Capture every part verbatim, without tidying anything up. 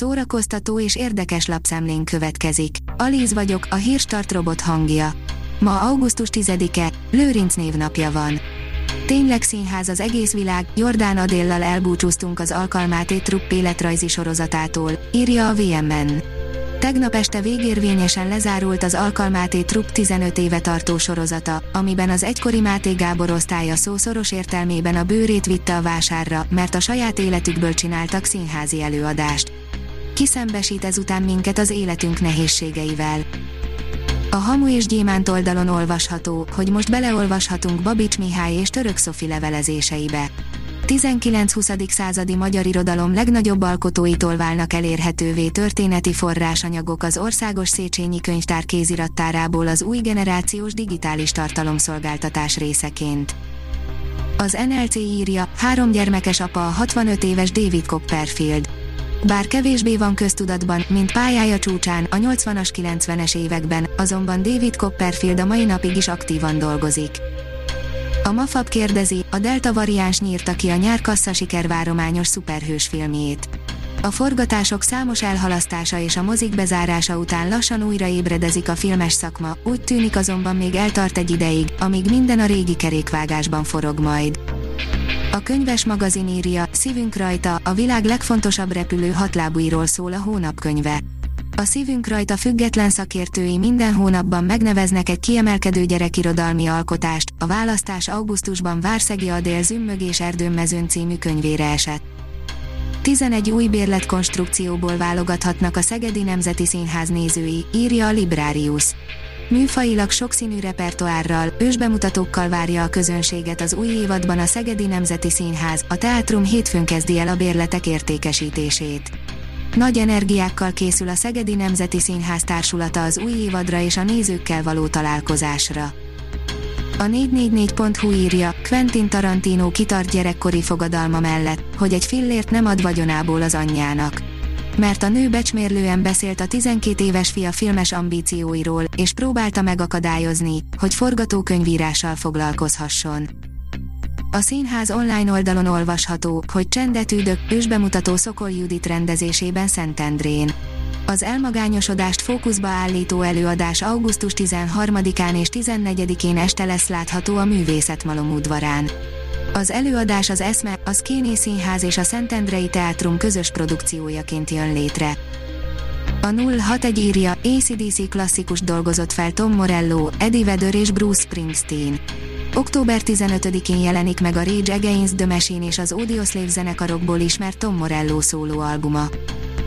szórakoztató és érdekes lapszemlén következik. Alíz vagyok, a Hírstart robot hangja. Ma augusztus tizedike, Lőrinc névnapja van. Tényleg színház az egész világ, Jordán Adéllal elbúcsúztunk az Alkalmáté trupp életrajzi sorozatától, írja a vé em en. Tegnap este végérvényesen lezárult az Alkalmáté trupp tizenöt éve tartó sorozata, amiben az egykori Máté Gábor osztálya szószoros értelmében a bőrét vitte a vásárra, mert a saját életükből csináltak színházi előadást. Kiszembesít ezután minket az életünk nehézségeivel. A Hamu és Gyémánt oldalon olvasható, hogy most beleolvashatunk Babics Mihály és Török Szofi levelezéseibe. tizenkilenc-huszadik századi magyar irodalom legnagyobb alkotóitól válnak elérhetővé történeti forrásanyagok az Országos Széchenyi Könyvtár kézirattárából az új generációs digitális tartalomszolgáltatás részeként. Az en el cé írja, három gyermekes apa a hatvanöt éves David Copperfield. Bár kevésbé van köztudatban, mint pályája csúcsán a nyolcvanas-kilencvenes években, azonban David Copperfield a mai napig is aktívan dolgozik. A Mafab kérdezi, a Delta variáns nyírta ki a nyár kassza sikervárományos szuperhős filmjét. A forgatások számos elhalasztása és a mozik bezárása után lassan újraébredezik a filmes szakma, úgy tűnik azonban még eltart egy ideig, amíg minden a régi kerékvágásban forog majd. A könyves magazin írja, Szívünk rajta, a világ legfontosabb repülő hatlábúiról szól a hónapkönyve. A Szívünk rajta független szakértői minden hónapban megneveznek egy kiemelkedő gyerekirodalmi alkotást, a választás augusztusban Várszegi Adél Zümmög és Erdőmezőn című könyvére esett. tizenegy új bérletkonstrukcióból válogathatnak a Szegedi Nemzeti Színház nézői, írja a Librarius. Műfajilag sokszínű repertoárral, ősbemutatókkal várja a közönséget az új évadban a Szegedi Nemzeti Színház, a teátrum hétfőn kezdi el a bérletek értékesítését. Nagy energiákkal készül a Szegedi Nemzeti Színház társulata az új évadra és a nézőkkel való találkozásra. A négy négy négy pont hu írja, Quentin Tarantino kitart gyerekkori fogadalma mellett, hogy egy fillért nem ad vagyonából az anyjának. Mert a nő becsmérlően beszélt a tizenkét éves fia filmes ambícióiról, és próbálta megakadályozni, hogy forgatókönyvírással foglalkozhasson. A színház online oldalon olvasható, hogy Csendet üdök, ősbemutató Szokol Judit rendezésében Szentendrén. Az elmagányosodást fókuszba állító előadás augusztus tizenharmadikán és tizennegyedikén este lesz látható a Művészetmalom udvarán. Az előadás az Eszme, a Széchenyi Színház és a Szentendrei Teátrum közös produkciójaként jön létre. A nulla hatvanegy írja, á cé dé cé klasszikus dolgozott fel Tom Morello, Eddie Vedder és Bruce Springsteen. október tizenötödikén jelenik meg a Rage Against the Machine és az Audioslave zenekarokból ismert Tom Morello szólóalbuma.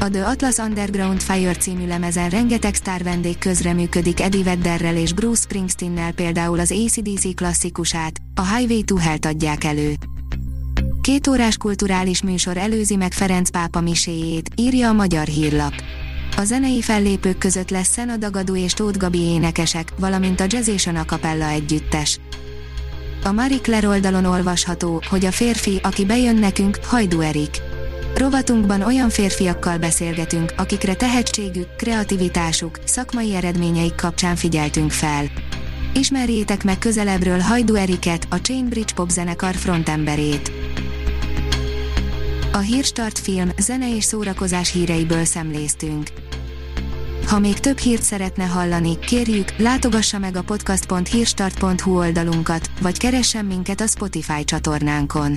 A The Atlas Underground Fire című lemezen rengeteg sztárvendég közreműködik Eddie Vedderrel és Bruce Springsteennel, például az á cé dé cé klasszikusát, a Highway to Hellt adják elő. Két órás kulturális műsor előzi meg Ferenc pápa miséjét, írja a Magyar Hírlap. A zenei fellépők között lesz Szena Dagadó és Tóth Gabi énekesek, valamint a Jazz és a Cappella együttes. A Marie Claire oldalon olvasható, hogy a férfi, aki bejön nekünk, Hajdú Erik. Rovatunkban olyan férfiakkal beszélgetünk, akikre tehetségük, kreativitásuk, szakmai eredményeik kapcsán figyeltünk fel. Ismerjétek meg közelebbről Hajdú Eriket, a Chainbridge Pop zenekar frontemberét. A Hírstart film, zene és szórakozás híreiből szemléztünk. Ha még több hírt szeretne hallani, kérjük, látogassa meg a podcast pont hírstart pont hu oldalunkat, vagy keressen minket a Spotify csatornánkon.